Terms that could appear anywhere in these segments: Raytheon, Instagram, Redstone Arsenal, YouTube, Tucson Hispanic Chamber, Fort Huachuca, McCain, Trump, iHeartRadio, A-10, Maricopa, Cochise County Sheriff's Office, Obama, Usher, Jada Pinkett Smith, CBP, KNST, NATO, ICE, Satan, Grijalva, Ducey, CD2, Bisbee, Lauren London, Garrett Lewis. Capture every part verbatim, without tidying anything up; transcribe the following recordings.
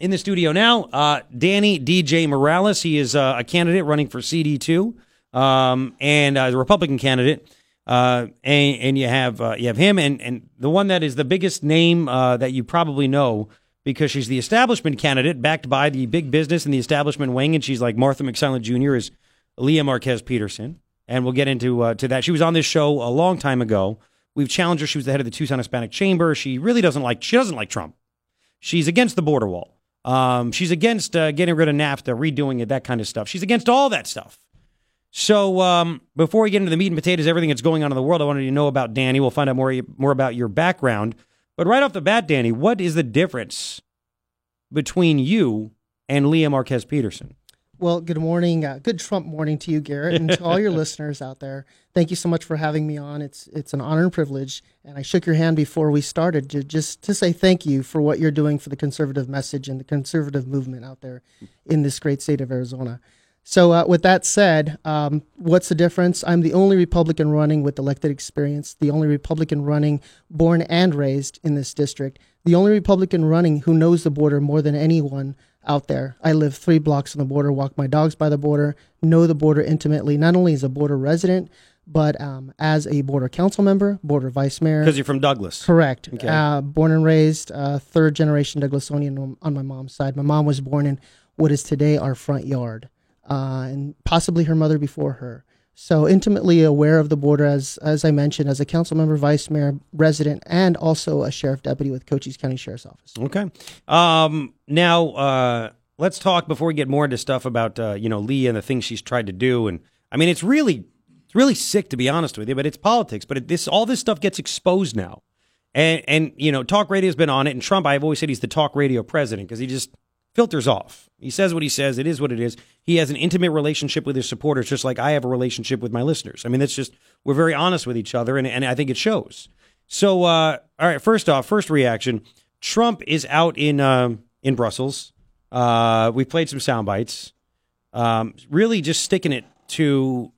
In the studio now, uh, Danny D J Morales. He is uh, a candidate running for C D two, um, and uh, a Republican candidate. Uh, and, and you have uh, you have him, and, and the one that is the biggest name uh, that you probably know, because she's the establishment candidate, backed by the big business and the establishment wing, and she's like Martha McSally Junior is Lea Marquez Peterson, and we'll get into uh, to that. She was on this show a long time ago. We've challenged her. She was the head of the Tucson Hispanic Chamber. She really doesn't like she doesn't like Trump. She's against the border wall. Um, she's against uh, getting rid of NAFTA, redoing it, that kind of stuff. She's against all that stuff. So um, before we get into the meat and potatoes, everything that's going on in the world, I wanted you to know about Danny. We'll find out more, more about your background. But right off the bat, Danny, what is the difference between you and Lea Marquez Peterson? Well, good morning. Uh, good Trump morning to you, Garrett, and to all your listeners out there. Thank you so much for having me on. It's it's an honor and privilege, and I shook your hand before we started to, just to say thank you for what you're doing for the conservative message and the conservative movement out there in this great state of Arizona. So uh, with that said, um, what's the difference? I'm the only Republican running with elected experience, the only Republican running born and raised in this district, the only Republican running who knows the border more than anyone out there. I live three blocks from the border, walk my dogs by the border, know the border intimately, not only as a border resident, but um, as a border council member, border vice mayor. Because you're from Douglas. Correct. Okay. Uh, born and raised, uh, third generation Douglasonian on my mom's side. My mom was born in what is today our front yard, uh, and possibly her mother before her. So intimately aware of the border, as as I mentioned, as a council member, vice mayor, resident, and also a sheriff deputy with Cochise County Sheriff's Office. Okay. Um, now, uh, let's talk, before we get more into stuff, about, uh, you know, Lea and the things she's tried to do. And I mean, it's really, it's really sick, to be honest with you, but it's politics. But it, this all this stuff gets exposed now. And, and you know, talk radio has been on it. And Trump, I've always said he's the talk radio president, because he just filters off. He says what he says. It is what it is. He has an intimate relationship with his supporters, just like I have a relationship with my listeners. I mean, that's just, we're very honest with each other, and, and I think it shows. So, uh, all right, first off, first reaction, Trump is out in uh, in Brussels. Uh, we played some sound bites. Um, really just sticking it to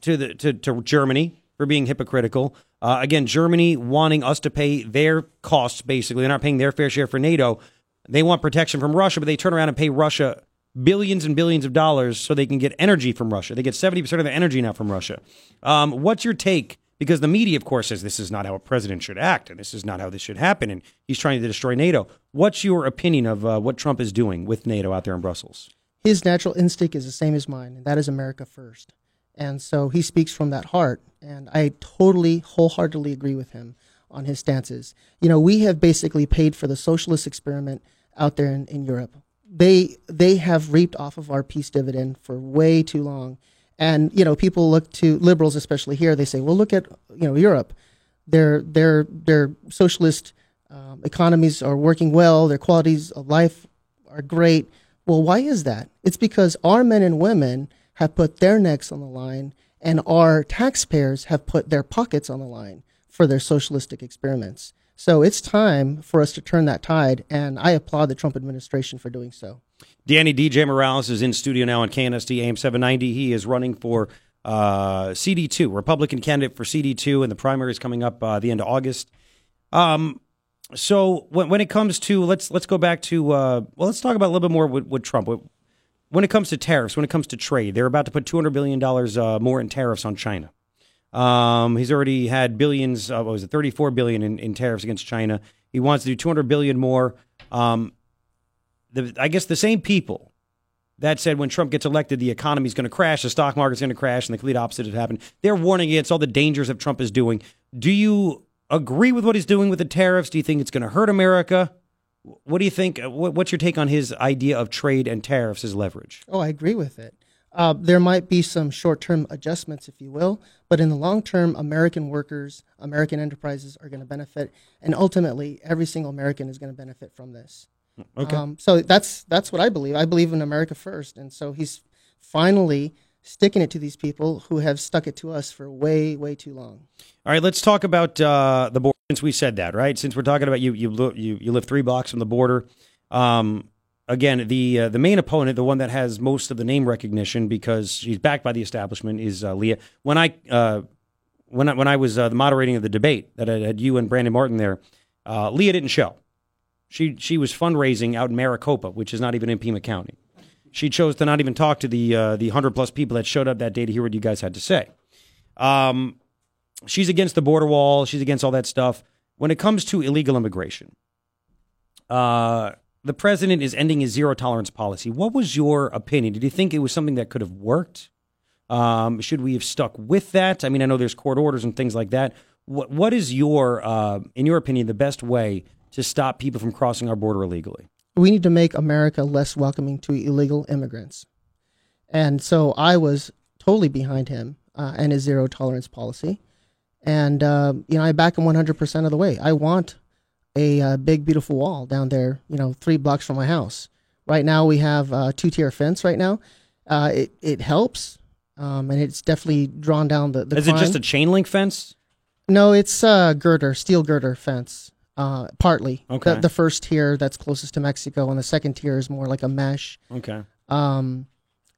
to the to, to Germany for being hypocritical. Uh, again, Germany wanting us to pay their costs, basically. They're not paying their fair share for NATO. They want protection from Russia, but they turn around and pay Russia billions and billions of dollars so they can get energy from Russia. They get seventy percent of their energy now from Russia. Um, what's your take? Because the media, of course, says this is not how a president should act, and this is not how this should happen, and he's trying to destroy NATO. What's your opinion of uh, what Trump is doing with NATO out there in Brussels? His natural instinct is the same as mine, and that is America first. And so he speaks from that heart, and I totally, wholeheartedly agree with him on his stances. You know, we have basically paid for the socialist experiment out there in, in Europe. They they have reaped off of our peace dividend for way too long. And, you know, people look to liberals, especially here, they say, well, look at, you know, Europe. Their their their socialist um, economies are working well. Their qualities of life are great. Well, why is that? It's because our men and women have put their necks on the line, and our taxpayers have put their pockets on the line for their socialistic experiments. So it's time for us to turn that tide, and I applaud the Trump administration for doing so. Danny D J Morales is in studio now on K N S D A M seven ninety. He is running for uh, C D two, Republican candidate for C D two, and the primary is coming up uh, the end of August. Um, so when, when it comes to, let's let's go back to, uh, well, let's talk about a little bit more with, with Trump. When it comes to tariffs, when it comes to trade, they're about to put two hundred billion dollars uh, more in tariffs on China. Um, he's already had billions, uh, what was it, thirty-four billion dollars in, in tariffs against China. He wants to do two hundred billion dollars more. Um, the, I guess the same people that said when Trump gets elected, the economy's going to crash, the stock market's going to crash, and the complete opposite has happened. They're warning against all the dangers that Trump is doing. Do you agree with what he's doing with the tariffs? Do you think it's going to hurt America? What do you think? What, what's your take on his idea of trade and tariffs as leverage? Oh, I agree with it. Uh, there might be some short-term adjustments, if you will, but in the long term, American workers, American enterprises are going to benefit, and ultimately, every single American is going to benefit from this. Okay. Um, so that's that's what I believe. I believe in America first, and so he's finally sticking it to these people who have stuck it to us for way, way too long. All right, let's talk about uh, the border. Since we said that, right? Since we're talking about you, you, you, you live three blocks from the border. Um, Again, the uh, the main opponent, the one that has most of the name recognition because she's backed by the establishment, is uh, Lea. When I uh, when I, when I was uh, the moderating of the debate that I had you and Brandon Martin there, uh, Lea didn't show. She she was fundraising out in Maricopa, which is not even in Pima County. She chose to not even talk to the uh, the one hundred plus people that showed up that day to hear what you guys had to say. Um, she's against the border wall. She's against all that stuff. When it comes to illegal immigration, uh, the president is ending his zero-tolerance policy. What was your opinion? Did you think it was something that could have worked? Um, should we have stuck with that? I mean, I know there's court orders and things like that. What What is your, uh, in your opinion, the best way to stop people from crossing our border illegally? We need to make America less welcoming to illegal immigrants. And so I was totally behind him uh, and his zero-tolerance policy. And, uh, you know, I back him one hundred percent of the way. I want a uh, big, beautiful wall down there, you know, three blocks from my house. Right now we have a two-tier fence right now. Uh, it, it helps, um, and it's definitely drawn down the, the Is crime. It just a chain link fence? No, it's a girder, steel girder fence. Uh, partly. Okay. The, the first tier that's closest to Mexico, and the second tier is more like a mesh. Okay. Um,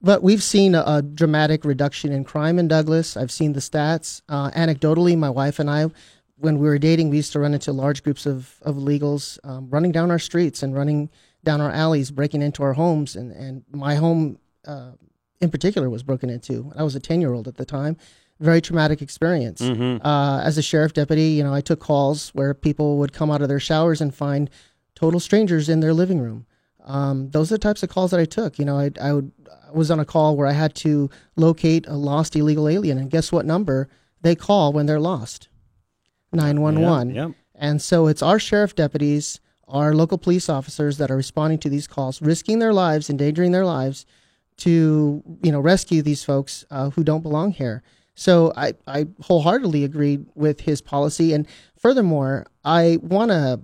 but we've seen a, a dramatic reduction in crime in Douglas. I've seen the stats. Uh, anecdotally, my wife and I, when we were dating, we used to run into large groups of, of illegals um, running down our streets and running down our alleys, breaking into our homes. And, and my home uh, in particular was broken into. I was a ten-year-old at the time. Very traumatic experience. Mm-hmm. Uh, as a sheriff deputy, you know, I took calls where people would come out of their showers and find total strangers in their living room. Um, those are the types of calls that I took. You know, I, I, would, I was on a call where I had to locate a lost illegal alien, and guess what number they call when they're lost? nine one one. Yep, yep. And so it's our sheriff deputies, our local police officers that are responding to these calls, risking their lives, endangering their lives to, you know, rescue these folks uh, who don't belong here. So I, I wholeheartedly agreed with his policy. And furthermore, I want to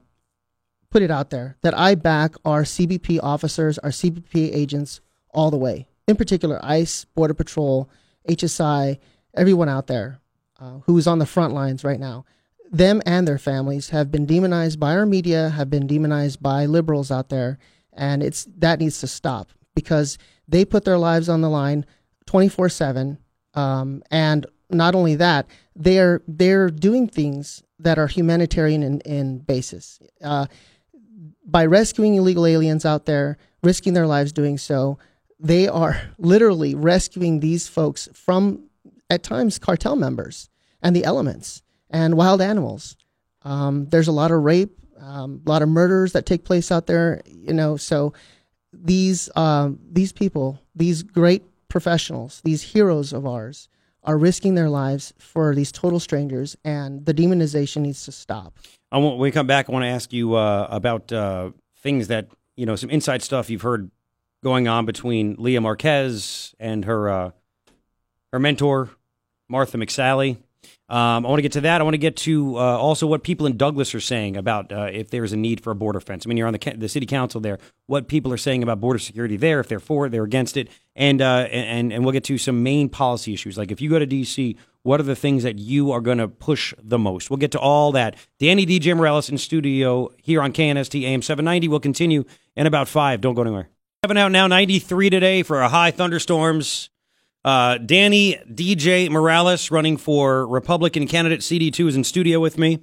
put it out there that I back our C B P officers, our C B P agents all the way. In particular, ICE, Border Patrol, H S I, everyone out there uh, who is on the front lines right now. Them and their families have been demonized by our media, have been demonized by liberals out there. And it's that needs to stop because they put their lives on the line twenty-four seven. Um, and not only that, they're they're doing things that are humanitarian in, in basis. Uh, by rescuing illegal aliens out there, risking their lives doing so, they are literally rescuing these folks from, at times, cartel members and the elements and wild animals. Um, there's a lot of rape, um, a lot of murders that take place out there. You know, so these uh, these people, these great professionals, these heroes of ours, are risking their lives for these total strangers, and the demonization needs to stop. I want, when we come back, I want to ask you uh, about uh, things that, you know, some inside stuff you've heard going on between Lea Marquez and her uh, her mentor, Martha McSally. Um, I want to get to that. I want to get to uh, also what people in Douglas are saying about uh, if there's a need for a border fence. I mean, you're on the the city council there. What people are saying about border security there, if they're for it, they're against it. And uh, and and we'll get to some main policy issues. Like if you go to D C, what are the things that you are going to push the most? We'll get to all that. Danny D J Morales in studio here on K N S T A M seven ninety. We'll continue in about five. Don't go anywhere. Seven out now, ninety-three today for a high thunderstorms. Uh, Danny D J Morales, running for Republican candidate C D two, is in studio with me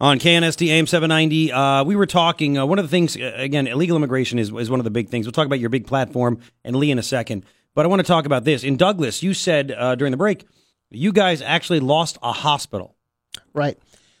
on K N S T A M seven ninety. Uh, we were talking, uh, one of the things, again, illegal immigration is, is one of the big things. We'll talk about your big platform and Lea in a second. But I want to talk about this. In Douglas, you said uh, during the break, you guys actually lost a hospital. Right.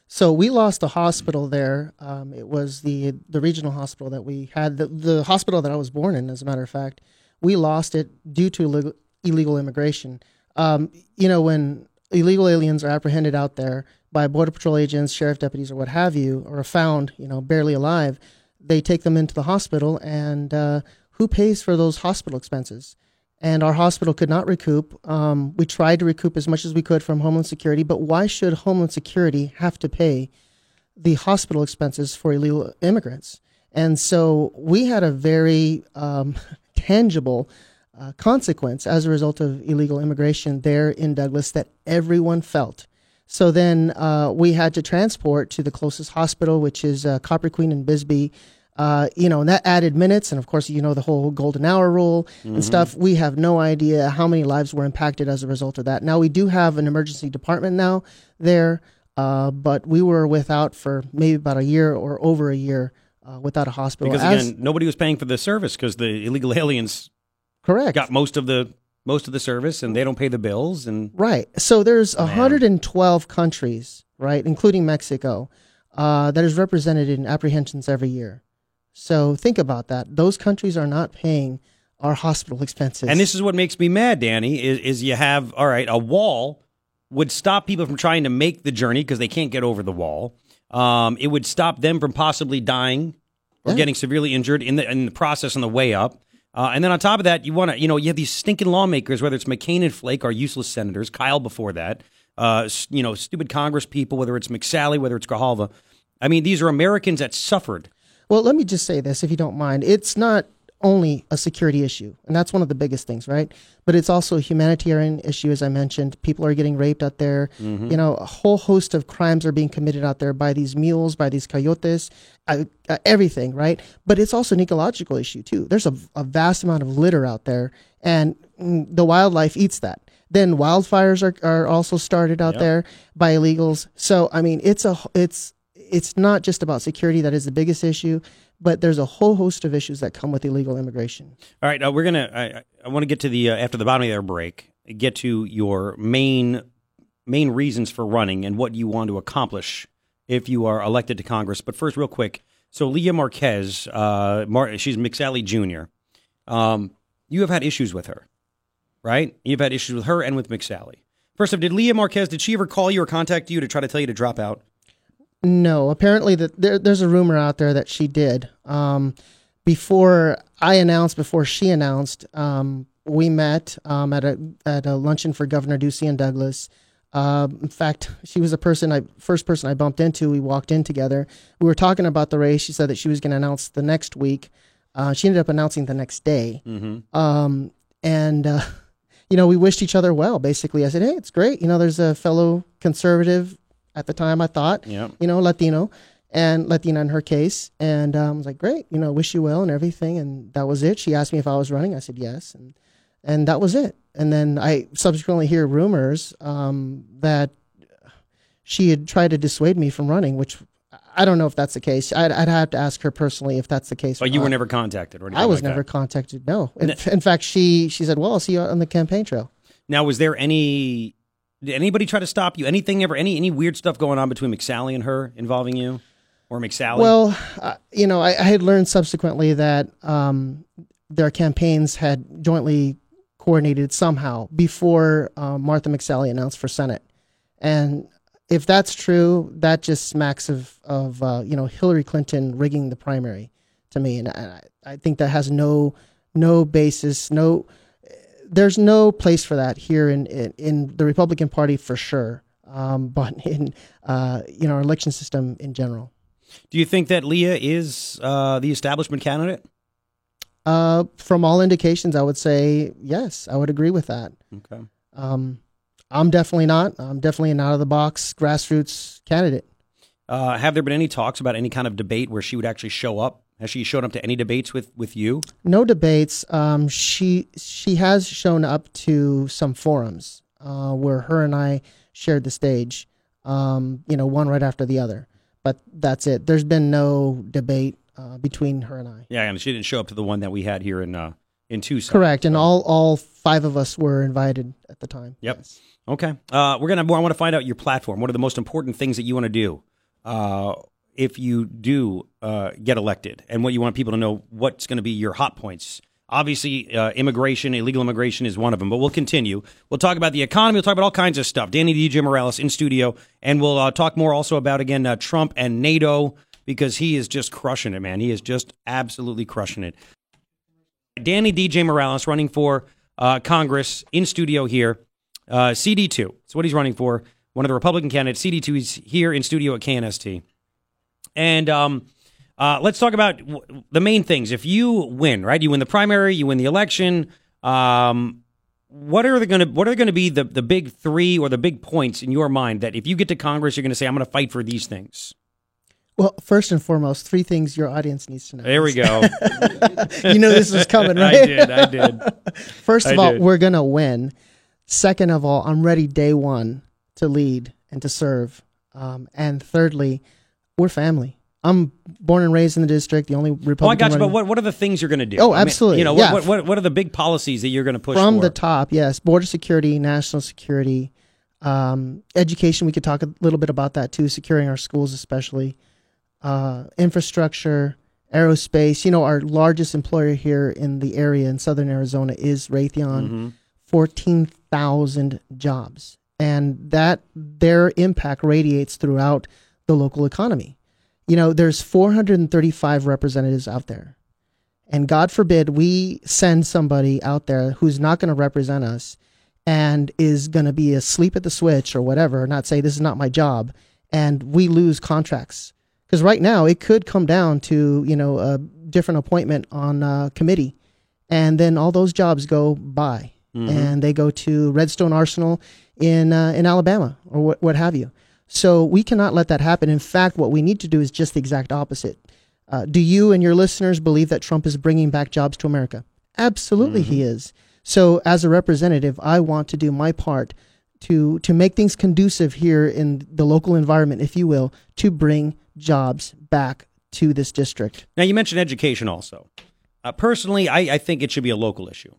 So we lost a hospital there. Um, it was the, the regional hospital that we had, the, the hospital that I was born in, as a matter of fact. We lost it due to illegal illegal immigration. Um, you know, when illegal aliens are apprehended out there by Border Patrol agents, sheriff deputies, or what have you, or are found, you know, barely alive, they take them into the hospital, and uh, who pays for those hospital expenses? And our hospital could not recoup. Um, we tried to recoup as much as we could from Homeland Security, but why should Homeland Security have to pay the hospital expenses for illegal immigrants? And so we had a very um, tangible Uh, consequence as a result of illegal immigration there in Douglas that everyone felt. So then uh, we had to transport to the closest hospital, which is uh, Copper Queen in Bisbee. Uh, you know, and that added minutes, and of course, you know, the whole golden hour rule mm-hmm. and stuff. We have no idea how many lives were impacted as a result of that. Now we do have an emergency department now there, uh, but we were without for maybe about a year or over a year uh, without a hospital. Because again, As, nobody was paying for the service because the illegal aliens correct got most of the most of the service, and they don't pay the bills. And right, so there's man. one hundred twelve countries, right, including Mexico, uh, that is represented in apprehensions every year. So think about that; those countries are not paying our hospital expenses. And this is what makes me mad, Danny. Is, is you have all right a wall. Would stop people from trying to make the journey because they can't get over the wall. Um, it would stop them from possibly dying or yeah. getting severely injured in the in the process on the way up. Uh, and then on top of that, you want to, you know, you have these stinking lawmakers, whether it's McCain and Flake, our useless senators, Kyle before that, uh, you know, stupid Congress people, whether it's McSally, whether it's Grijalva. I mean, these are Americans that suffered. Well, let me just say this, if you don't mind. It's not only a security issue, and that's one of the biggest things, right? But it's also a humanitarian issue, as I mentioned. People are getting raped out there. Mm-hmm. You know, a whole host of crimes are being committed out there by these mules, by these coyotes, uh, uh, everything, right? But it's also an ecological issue, too. There's a, a vast amount of litter out there, and the wildlife eats that. Then wildfires are, are also started out yep. there by illegals. So, I mean, it's a it's it's not just about security that is the biggest issue. But there's a whole host of issues that come with illegal immigration. All right, uh, we're gonna. I, I want to get to the uh, after the bottom of their break. Get to your main main reasons for running and what you want to accomplish if you are elected to Congress. But first, real quick. So Lea Marquez, uh, Mar- she's McSally Junior Um, you have had issues with her, right? You've had issues with her and with McSally. First of all, did Lea Marquez? Did she ever call you or contact you to try to tell you to drop out? No, apparently that there, there's a rumor out there that she did. Um, before I announced, before she announced, um, we met um, at a at a luncheon for Governor Ducey and Douglas. Uh, in fact, she was the person I first person I bumped into. We walked in together. We were talking about the race. She said that she was going to announce the next week. Uh, she ended up announcing the next day. Mm-hmm. Um, and uh, you know, we wished each other well. Basically, I said, "Hey, it's great. You know, there's a fellow conservative." At the time, I thought, yep. you know, Latino and Latina in her case. And um, I was like, great, you know, wish you well and everything. And that was it. She asked me if I was running. I said yes. And and that was it. And then I subsequently hear rumors um, that she had tried to dissuade me from running, which I don't know if that's the case. I'd, I'd have to ask her personally if that's the case. But you were never contacted or anything? I was never contacted, no. In, in fact, she, she said, well, I'll see you on the campaign trail. Now, was there any... Did anybody try to stop you? Anything ever? Any any weird stuff going on between McSally and her involving you or McSally? Well, uh, you know, I, I had learned subsequently that um, their campaigns had jointly coordinated somehow before uh, Martha McSally announced for Senate. And if that's true, that just smacks of, of uh, you know, Hillary Clinton rigging the primary to me. And I, I think that has no no basis, no... There's no place for that here in, in, in the Republican Party for sure, um, but in uh, you know, our election system in general. Do you think that Lea is uh, the establishment candidate? Uh, from all indications, I would say yes. I would agree with that. Okay. Um, I'm definitely not. I'm definitely an out-of-the-box grassroots candidate. Uh, have there been any talks about any kind of debate where she would actually show up? Has she shown up to any debates with, with you? No debates. Um, she she has shown up to some forums uh, where her and I shared the stage, um, you know, one right after the other. But that's it. There's been no debate uh, between her and I. Yeah, and she didn't show up to the one that we had here in uh, in Tucson. Correct, and all, all five of us were invited at the time. Yep. Yes. Okay. Uh, we're gonna. I want to find out your platform. What are the most important things that you want to do? Uh if you do uh, get elected and what you want people to know, what's going to be your hot points. Obviously, uh, immigration, illegal immigration is one of them, but we'll continue. We'll talk about the economy. We'll talk about all kinds of stuff. Danny D J Morales in studio, and we'll uh, talk more also about, again, uh, Trump and NATO, because he is just crushing it, man. He is just absolutely crushing it. Danny D J Morales running for uh, Congress in studio here. Uh, C D two. That's what he's running for. One of the Republican candidates. C D two is here in studio at K N S T. And um, uh, let's talk about w- the main things. If you win, right? You win the primary, you win the election. Um, what are they going to? What are going to be the, the big three or the big points in your mind that if you get to Congress, you're going to say, "I'm going to fight for these things"? Well, first and foremost, three things your audience needs to know. There we go. You know this was coming, right? I did. I did. First of I all, did. We're going to win. Second of all, I'm ready day one to lead and to serve. Um, and thirdly. We're family. I'm born and raised in the district. The only Republican. Oh, I got you. Running. But what, what are the things you're going to do? Oh, absolutely. I mean, you know, yeah. what, what what are the big policies that you're going to push from for? The top? Yes, border security, national security, um, education. We could talk a little bit about that too. Securing our schools, especially uh, infrastructure, aerospace. You know, our largest employer here in the area in Southern Arizona is Raytheon. Mm-hmm. fourteen thousand jobs, and that their impact radiates throughout the local economy. You know, there's four hundred thirty-five representatives out there, and God forbid we send somebody out there who's not going to represent us and is going to be asleep at the switch or whatever, not say this is not my job, and we lose contracts. Because right now it could come down to, you know, a different appointment on a committee, and then all those jobs go by, mm-hmm. and they go to Redstone Arsenal in uh, in Alabama or what what have you. So we cannot let that happen. In fact, what we need to do is just the exact opposite. Uh, do you and your listeners believe that Trump is bringing back jobs to America? Absolutely, mm-hmm. he is. So as a representative, I want to do my part to to make things conducive here in the local environment, if you will, to bring jobs back to this district. Now, you mentioned education also. Uh, personally, I, I think it should be a local issue.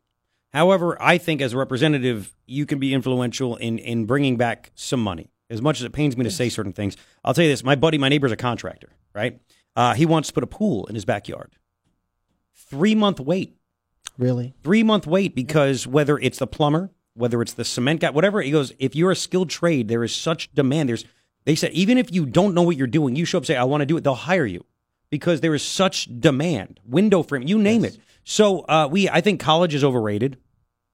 However, I think as a representative, you can be influential in, in bringing back some money. As much as it pains me to say certain things, I'll tell you this. My buddy, my neighbor's a contractor, right? Uh, he wants to put a pool in his backyard. Three-month wait. Really? Three-month wait because whether it's the plumber, whether it's the cement guy, whatever, he goes, if you're a skilled trade, there is such demand. There's, they said, even if you don't know what you're doing, you show up and say, I want to do it, they'll hire you because there is such demand. Window frame, you name yes. it. So uh, we, I think college is overrated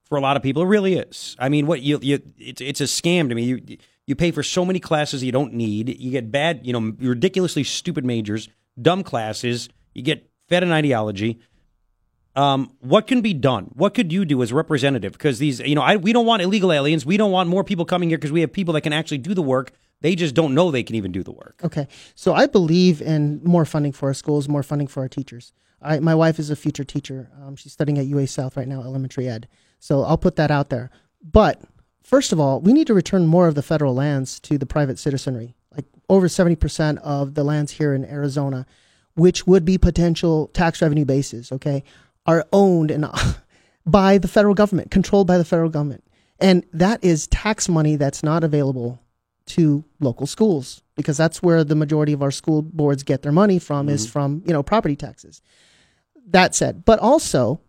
for a lot of people. It really is. I mean, what you, you it's, it's a scam to me. You... you You pay for so many classes you don't need. You get bad, you know, ridiculously stupid majors, dumb classes. You get fed an ideology. Um, what can be done? What could you do as a representative? Because these, you know, I, we don't want illegal aliens. We don't want more people coming here because we have people that can actually do the work. They just don't know they can even do the work. Okay. So I believe in more funding for our schools, more funding for our teachers. I, my wife is a future teacher. Um, she's studying at U A South right now, elementary ed. So I'll put that out there. But first of all, we need to return more of the federal lands to the private citizenry, like over seventy percent of the lands here in Arizona, which would be potential tax revenue bases, okay, are owned and by the federal government, controlled by the federal government. And that is tax money that's not available to local schools because that's where the majority of our school boards get their money from, mm-hmm. is from, you know, property taxes. That said, but also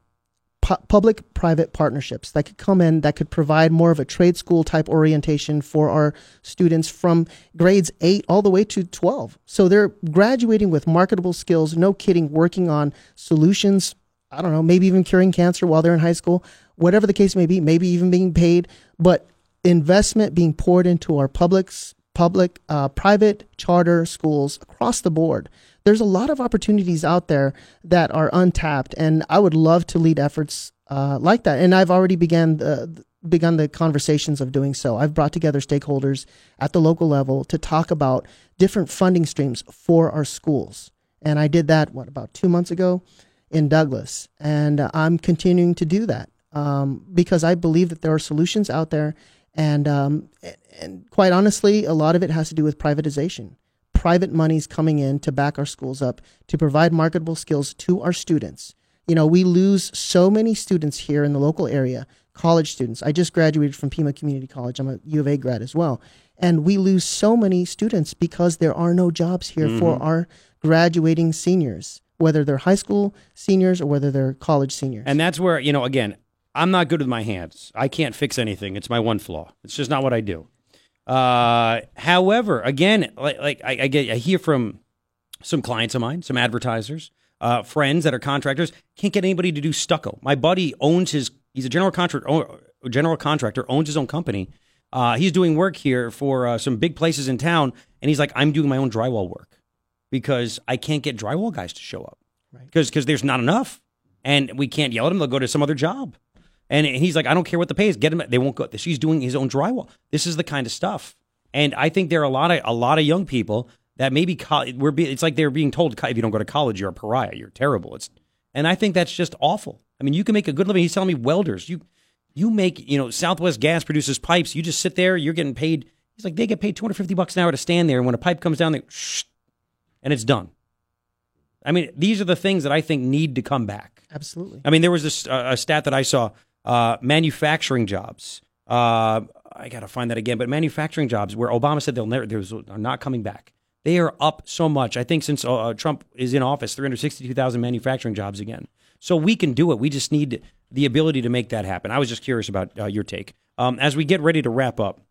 public-private partnerships that could come in that could provide more of a trade school type orientation for our students from grades eight all the way to twelve. So they're graduating with marketable skills, no kidding, working on solutions, I don't know, maybe even curing cancer while they're in high school, whatever the case may be, maybe even being paid. But investment being poured into our publics, public, uh, private charter schools across the board. There's a lot of opportunities out there that are untapped, and I would love to lead efforts uh, like that. And I've already began the, begun the conversations of doing so. I've brought together stakeholders at the local level to talk about different funding streams for our schools. And I did that, what, about two months ago in Douglas. And I'm continuing to do that um, because I believe that there are solutions out there. And, um, and quite honestly, a lot of it has to do with privatization. Private monies coming in to back our schools up, to provide marketable skills to our students. You know, we lose so many students here in the local area, college students. I just graduated from Pima Community College. I'm a U of A grad as well. And we lose so many students because there are no jobs here mm-hmm. for our graduating seniors, whether they're high school seniors or whether they're college seniors. And that's where, you know, again, I'm not good with my hands. I can't fix anything. It's my one flaw. It's just not what I do. Uh, however, again, like, like I, I get, I hear from some clients of mine, some advertisers, uh, friends that are contractors, can't get anybody to do stucco. My buddy owns his, he's a general contractor, general contractor, owns his own company. Uh, he's doing work here for uh, some big places in town. And he's like, I'm doing my own drywall work because I can't get drywall guys to show up because, right. because there's not enough and we can't yell at them. They'll go to some other job. And he's like, I don't care what the pay is. Get him. They won't go. She's doing his own drywall. This is the kind of stuff. And I think there are a lot of a lot of young people that maybe co- we're. Be, it's like they're being told, if you don't go to college, you're a pariah. You're terrible. It's, and I think that's just awful. I mean, you can make a good living. He's telling me welders. You you make, you know, Southwest Gas produces pipes. You just sit there. You're getting paid. He's like, they get paid two hundred fifty bucks an hour to stand there. And when a pipe comes down, they shh, and it's done. I mean, these are the things that I think need to come back. Absolutely. I mean, there was this, uh, a stat that I saw, uh, manufacturing jobs. Uh, I got to find that again, but manufacturing jobs where Obama said they'll never, there's are not coming back. They are up so much. I think since uh, Trump is in office, three hundred sixty-two thousand manufacturing jobs again. So we can do it. We just need the ability to make that happen. I was just curious about uh, your take. Um, as we get ready to wrap up,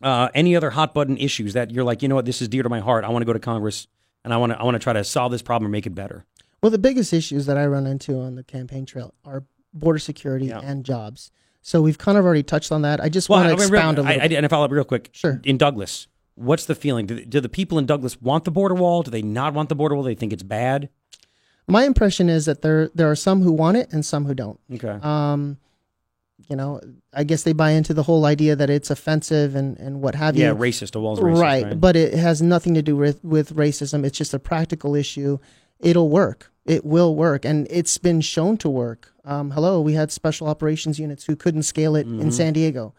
uh, any other hot button issues that you're like, you know what, this is dear to my heart. I want to go to Congress and I want to I want to try to solve this problem and make it better. Well, the biggest issues that I run into on the campaign trail are border security yeah. and jobs. So we've kind of already touched on that. I just well, want to I mean, expound real, a little I, bit. I, and I follow up real quick. Sure. In Douglas, what's the feeling? Do, do the people in Douglas want the border wall? Do they not want the border wall? Do they think it's bad? My impression is that there there are some who want it and some who don't. Okay. Um, you know, I guess they buy into the whole idea that it's offensive and, and what have you. Yeah, racist. The wall's racist. Right, right, but it has nothing to do with, with racism. It's just a practical issue. It'll work. It will work, and it's been shown to work. Um, hello, we had special operations units who couldn't scale it mm-hmm. in San Diego.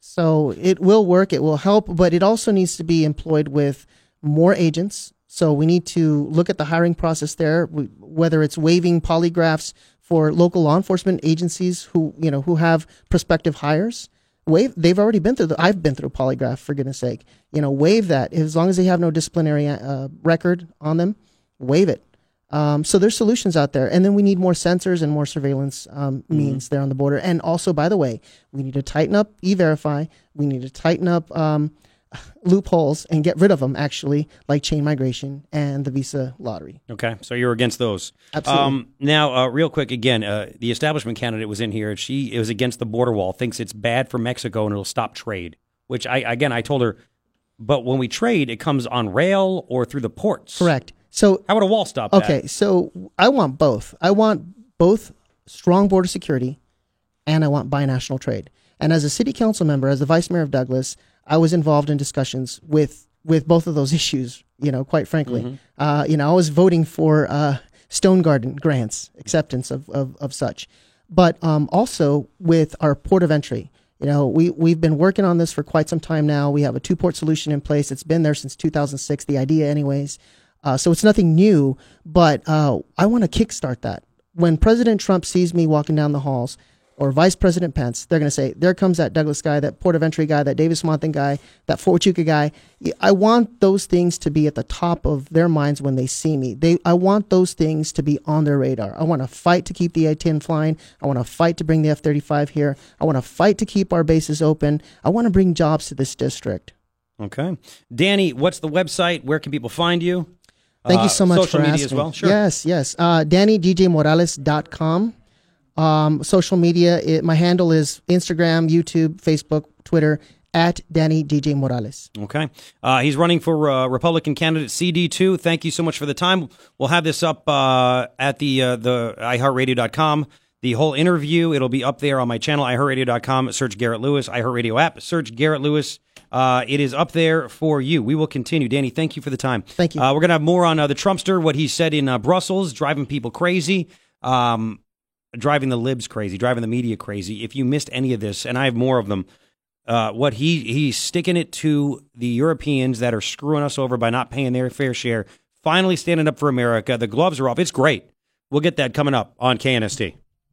So it will work. It will help, but it also needs to be employed with more agents. So we need to look at the hiring process there, we, whether it's waiving polygraphs for local law enforcement agencies who you know who have prospective hires. Waive. They've already been through. The, I've been through a polygraph, for goodness sake. You know, waive that as long as they have no disciplinary uh, record on them. Waive it. Um, so there's solutions out there. And then we need more sensors and more surveillance um, means mm-hmm. there on the border. And also, by the way, we need to tighten up E-Verify. We need to tighten up um, loopholes and get rid of them, actually, like chain migration and the visa lottery. Okay. So you're against those. Absolutely. Um, now, uh, real quick, again, uh, the establishment candidate was in here. She is against the border wall, thinks it's bad for Mexico and it'll stop trade, which, I again, I told her, but when we trade, it comes on rail or through the ports. Correct. So how would a wall stop that? Okay, so I want both. I want both strong border security and I want binational trade. And as a city council member, as the vice mayor of Douglas, I was involved in discussions with, with both of those issues, you know, quite frankly. Mm-hmm. Uh, you know, I was voting for uh, Stone Garden grants, acceptance of, of, of such. But um, also with our port of entry. You know, we, we've been working on this for quite some time now. We have a two-port solution in place. It's been there since two thousand six, the idea anyways. Uh, so it's nothing new, but uh, I want to kickstart that. When President Trump sees me walking down the halls, or Vice President Pence, they're going to say, there comes that Douglas guy, that Port of Entry guy, that Davis-Monthan guy, that Fort Huachuca guy. I want those things to be at the top of their minds when they see me. They, I want those things to be on their radar. I want to fight to keep the A ten flying. I want to fight to bring the F thirty-five here. I want to fight to keep our bases open. I want to bring jobs to this district. Okay. Danny, what's the website? Where can people find you? Thank you so much uh, social for media asking. As well. Sure. Yes, yes. Uh, Danny D J Morales dot com. Um, social media, it, my handle is Instagram, YouTube, Facebook, Twitter, at Danny D J Morales. Okay. Uh, he's running for uh, Republican candidate C D two. Thank you so much for the time. We'll have this up uh, at the, uh, the i heart radio dot com. The whole interview, it'll be up there on my channel, i heart radio dot com. Search Garrett Lewis, iHeartRadio app. Search Garrett Lewis. Uh, it is up there for you. We will continue. Danny, thank you for the time. Thank you. Uh, we're going to have more on uh, the Trumpster, what he said in uh, Brussels, driving people crazy, um, driving the libs crazy, driving the media crazy. If you missed any of this, and I have more of them, uh, what he he's sticking it to the Europeans that are screwing us over by not paying their fair share, finally standing up for America. The gloves are off. It's great. We'll get that coming up on K N S T.